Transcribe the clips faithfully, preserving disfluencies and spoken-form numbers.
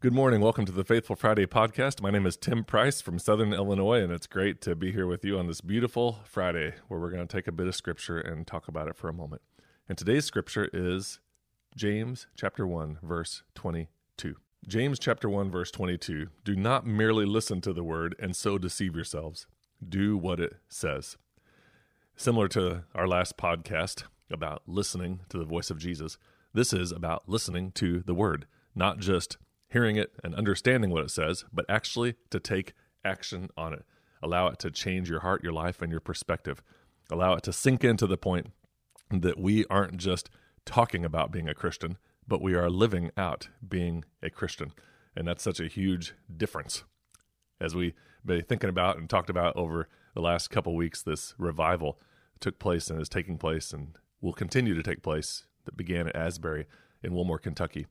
Good morning. Welcome to the Faithful Friday Podcast. My name is Tim Price from Southern Illinois, and it's great to be here with you on this beautiful Friday where we're going to take a bit of scripture and talk about it for a moment. And today's scripture is James chapter one, verse twenty-two. James chapter one, verse twenty-two, do not merely listen to the word and so deceive yourselves. Do what it says. Similar to our last podcast about listening to the voice of Jesus, this is about listening to the word, not just hearing it and understanding what it says, but actually to take action on it. Allow it to change your heart, your life, and your perspective. Allow it to sink into the point that we aren't just talking about being a Christian, but we are living out being a Christian. And that's such a huge difference. As we've been thinking about and talked about over the last couple weeks, this revival took place and is taking place and will continue to take place that began at Asbury in Wilmore, Kentucky.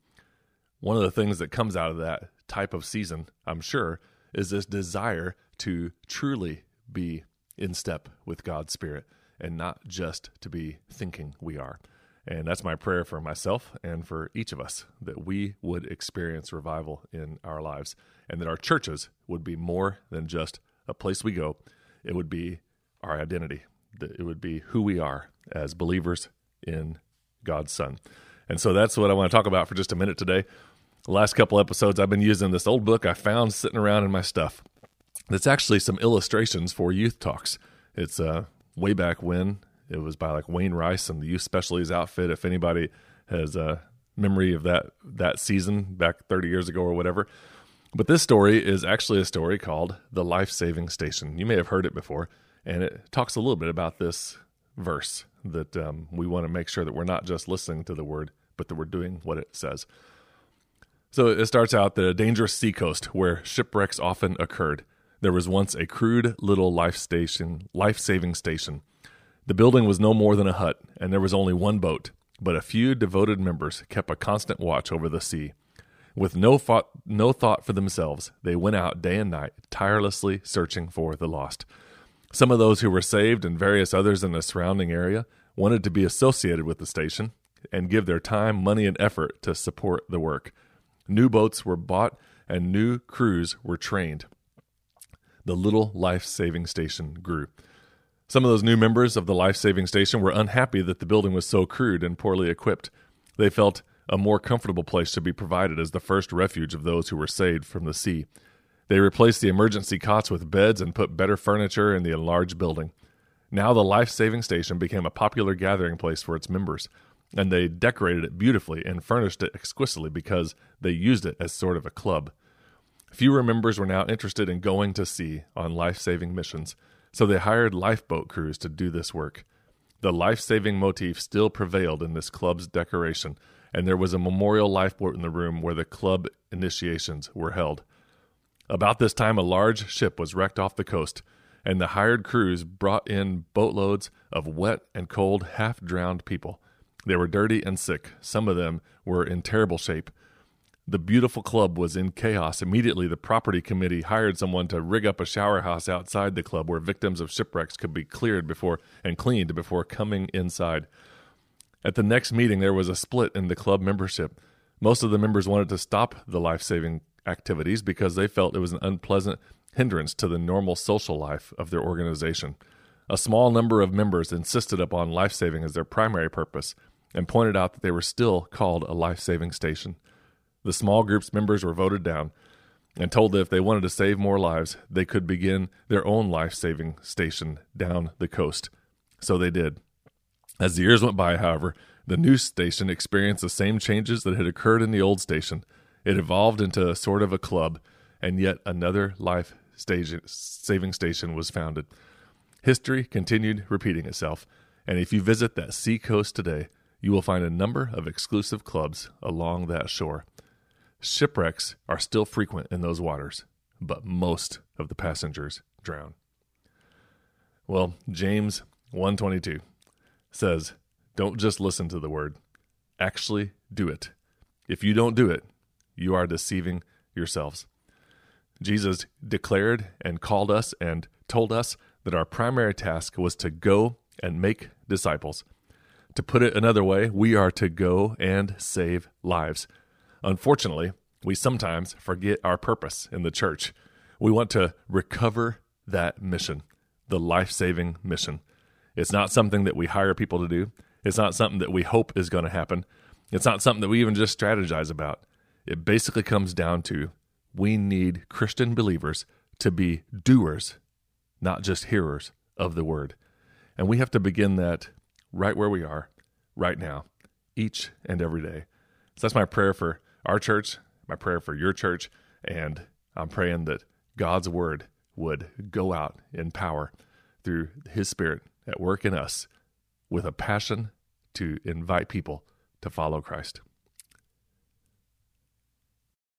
One of the things that comes out of that type of season, I'm sure, is this desire to truly be in step with God's Spirit and not just to be thinking we are. And that's my prayer for myself and for each of us, that we would experience revival in our lives and that our churches would be more than just a place we go. It would be our identity, that it would be who we are as believers in God's Son. And so that's what I want to talk about for just a minute today. The last couple episodes, I've been using this old book I found sitting around in my stuff. It's actually some illustrations for youth talks. It's uh, way back when. It was by like Wayne Rice and the Youth Specialties Outfit. If anybody has a memory of that that season back thirty years ago or whatever. But this story is actually a story called The Life Saving Station. You may have heard it before. And it talks a little bit about this verse that um, we want to make sure that we're not just listening to the word, but that we're doing what it says. So it starts out that a dangerous seacoast where shipwrecks often occurred. There was once a crude little life station, life-saving station. The building was no more than a hut, and there was only one boat, but a few devoted members kept a constant watch over the sea. With no thought, no thought for themselves, they went out day and night, tirelessly searching for the lost. Some of those who were saved and various others in the surrounding area wanted to be associated with the station and give their time, money, and effort to support the work. New boats were bought and new crews were trained. The little life-saving station grew. Some of those new members of the life-saving station were unhappy that the building was so crude and poorly equipped. They felt a more comfortable place should be provided as the first refuge of those who were saved from the sea. They replaced the emergency cots with beds and put better furniture in the enlarged building. Now the life-saving station became a popular gathering place for its members, and they decorated it beautifully and furnished it exquisitely because they used it as sort of a club. Fewer members were now interested in going to sea on life-saving missions, so they hired lifeboat crews to do this work. The life-saving motif still prevailed in this club's decoration, and there was a memorial lifeboat in the room where the club initiations were held. About this time, a large ship was wrecked off the coast, and the hired crews brought in boatloads of wet and cold, half-drowned people. They were dirty and sick. Some of them were in terrible shape. The beautiful club was in chaos. Immediately, the property committee hired someone to rig up a shower house outside the club where victims of shipwrecks could be cleared before and cleaned before coming inside. At the next meeting, there was a split in the club membership. Most of the members wanted to stop the life-saving activities because they felt it was an unpleasant hindrance to the normal social life of their organization. A small number of members insisted upon life-saving as their primary purpose and pointed out that they were still called a life-saving station. The small group's members were voted down and told that if they wanted to save more lives, they could begin their own life-saving station down the coast. So they did. As the years went by, however, the new station experienced the same changes that had occurred in the old station. It evolved into a sort of a club, and yet another life-saving station was founded. History continued repeating itself, and if you visit that seacoast today, you will find a number of exclusive clubs along that shore. Shipwrecks are still frequent in those waters, but most of the passengers drown. Well, James one twenty-two says, don't just listen to the word, actually do it. If you don't do it, you are deceiving yourselves. Jesus declared and called us and told us that our primary task was to go and make disciples. To put it another way, we are to go and save lives. Unfortunately, We sometimes forget our purpose in the church. We want to recover that mission, the life-saving mission. It's not something that we hire people to do. It's not something that we hope is going to happen. It's not something that we even just strategize about. It basically comes down to we need Christian believers to be doers, not just hearers of the word. And we have to begin that right where we are, right now, each and every day. So that's my prayer for our church, my prayer for your church, and I'm praying that God's word would go out in power through his Spirit at work in us with a passion to invite people to follow Christ.